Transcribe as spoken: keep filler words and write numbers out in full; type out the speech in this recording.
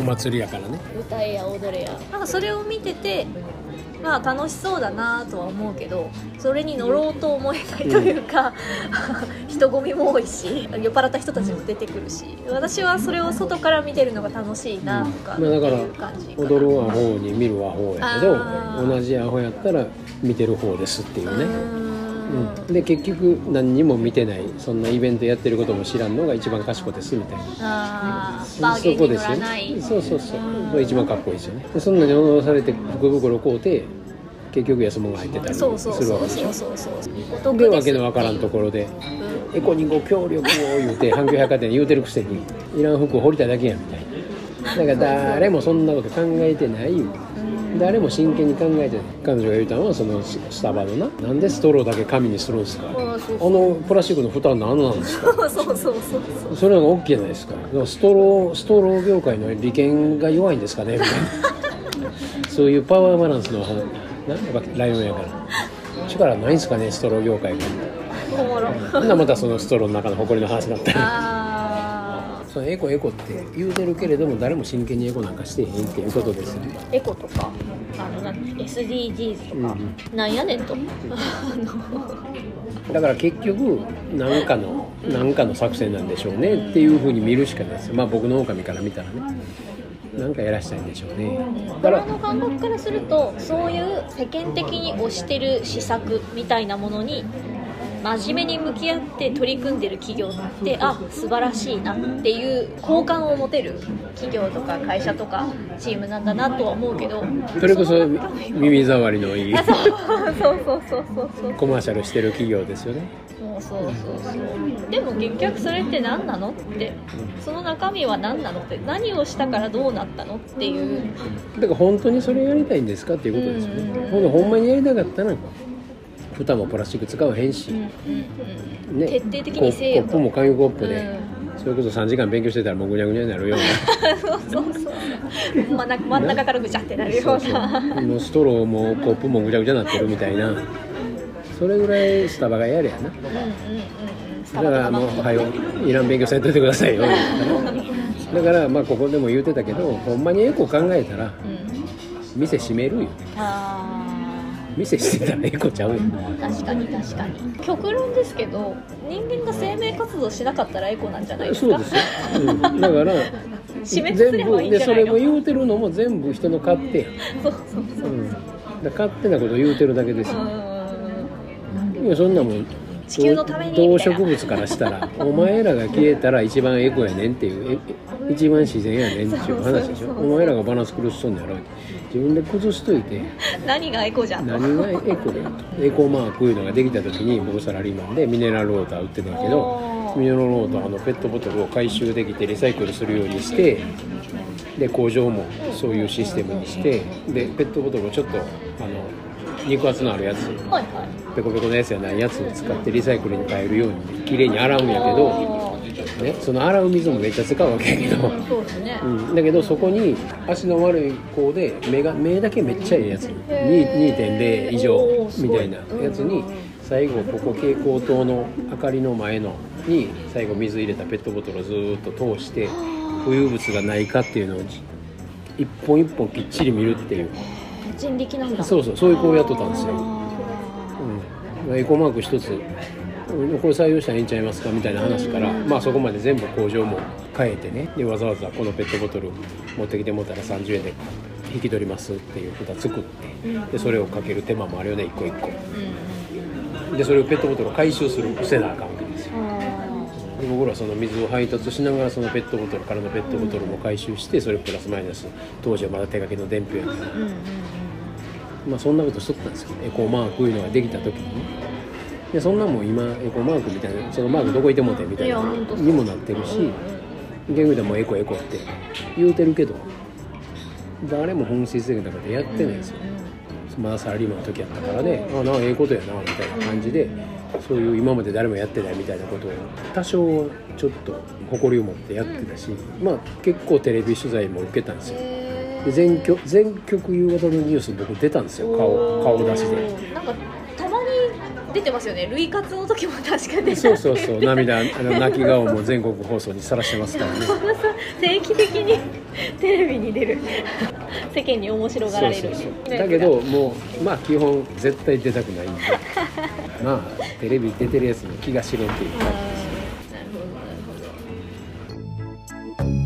お祭りやからね、歌や踊れや、なんかそれを見ててまあ楽しそうだなとは思うけど、それに乗ろうと思えないというか、うん、人混みも多いし酔っ払った人たちも出てくるし、私はそれを外から見てるのが楽しいなとかっていう感じかな、うんまあ、だから踊るアホに見るアホやけど同じアホやったら見てる方ですっていうね、うんうん、で結局何にも見てない、そんなイベントやってることも知らんのが一番賢いですみたいな、あーバーゲンに乗らない、そうそうそう、うん、一番かっこいいですよね。でそんなに踊らされて福袋買うて結局安物が入ってたりするわけでしょ。そうそうそう。でわけのわからんところで、うん、エコにご協力を言うて阪急百貨店言うてるくせにいらん服を掘りたいだけやみたいな。だから誰もそんなこと考えてないよ。誰も真剣に考えてない。彼女が言うたのはそのスタバのな、なんでストローだけ紙にするんですか。あのプラスチックの蓋何なんですか。そうそうそうそう。それなんかオッケーじゃないですか。だからストローストロー業界の利権が弱いんですかねみたいな。そういうパワーバランスの話。ライオンやから力ないんすかねストロー業界が。おもろまたそのストローの中の埃の話になったり、あそのエコエコって言うてるけれども誰も真剣にエコなんかしてへんっていうことですね。エコとかあのなん エスディージーズ とか、うん、なんやねんとだから結局何かの何かの作戦なんでしょうねっていうふうに見るしかないですよ。まあ僕の狼から見たらね、なんかやらしたいんでしょうね。この感覚からするとそういう世間的に推してる施策みたいなものに真面目に向き合って取り組んでる企業ってあ素晴らしいなっていう好感を持てる企業とか会社とかチームなんだなとは思うけど、それこそ耳障りのいいそうそうそうそうそうコマーシャルしてる企業ですよね。そうそうそう。でも結局それって何なのって、その中身は何なのって、何をしたからどうなったのっていう。だから本当にそれやりたいんですかっていうことですよね。ほんとほんまにやりたかったら、蓋もプラスチック使わへんし、うんうんうんね、徹底的にせえよ。コップも紙コップで、うん、それこそさんじかん勉強してたらもうぐにゃぐにゃになるような。そうそうそう。真ん中からぐちゃってなるような。そうそうストローもコップもぐちゃぐちゃになってるみたいな。それぐらいスタバがやれやな、うんうんうん、だからもうはよいらん勉強されててくださいよだからまあここでも言うてたけどほんまにエコ考えたら店閉めるよ、うん、店してたらエコちゃうよ、うん、確かに確かに極論ですけど人間が生命活動しなかったらエコなんじゃないですか。そうですよ、うん、だから全部でそれも言うてるのも全部人の勝手やそうそうそう、うん、だ勝手なこと言うてるだけですよ、うんいやそんなもん地球のために動植物からしたらお前らが消えたら一番エコやねんっていう一番自然やねんっていう話でしょ。そうそうそうそうお前らがバランス崩しとんのやろ自分で崩しといて何がエコじゃん何がエコだよとエコマークいうのができた時に僕サラリーマンでミネラルウォーター売ってたけどミネラルウォーターのペットボトルを回収できてリサイクルするようにしてで工場もそういうシステムにしてでペットボトルをちょっとあの肉厚のあるやつ、はいはい、ペコペコのやつやないやつを使ってリサイクルに変えるようにきれいに洗うんやけど、ね、その洗う水もめっちゃ使うわけやけど、そうですねうん、だけどそこに足の悪い子で 目, が目だけめっちゃいいやつ にてんれい 以上みたいなやつに最後ここ蛍光灯の明かりの前のに最後水入れたペットボトルをずーっと通して浮遊物がないかっていうのを一本一本きっちり見るっていう人力なんだ。そうそうそういう子をやっとったんですよ、うん、エコマーク一つこれ採用したらいいんちゃいますかみたいな話から、まあ、そこまで全部工場も変えてねでわざわざこのペットボトル持ってきてもったらさんじゅうえんで引き取りますっていうことを作ってでそれをかける手間もあるよね一個一個でそれをペットボトルを回収するせなあかんわけですよ。僕らはその水を配達しながらそのペットボトルからのペットボトルも回収してそれプラスマイナス当時はまだ手書きの伝票やから、うんうんまあ、そんなことしとったんですけどエコマークいうのができた時に、ね、でそんなもん今エコマークみたいなそのマークどこいてもてみたいなにもなってるし逆に言うともうエコエコって言うてるけど誰も本質的なことやってないんですよ、うん、まだサラリーマンの時やったからねああなんかええことやなみたいな感じでそういう今まで誰もやってないみたいなことを多少ちょっと誇りを持ってやってたし、まあ、結構テレビ取材も受けたんですよ。全局、全局夕方のニュース僕出たんですよ。顔、顔出しでなんかたまに出てますよね。類活の時も確か出てそうそうそう涙あの泣き顔も全国放送にさらしてますからね。定期的にテレビに出る世間に面白がられる、そうそうそう、だけどもうまあ基本絶対出たくないんでまあテレビ出てるやつの気が知れんっていう感じですね。なるほどなるほど。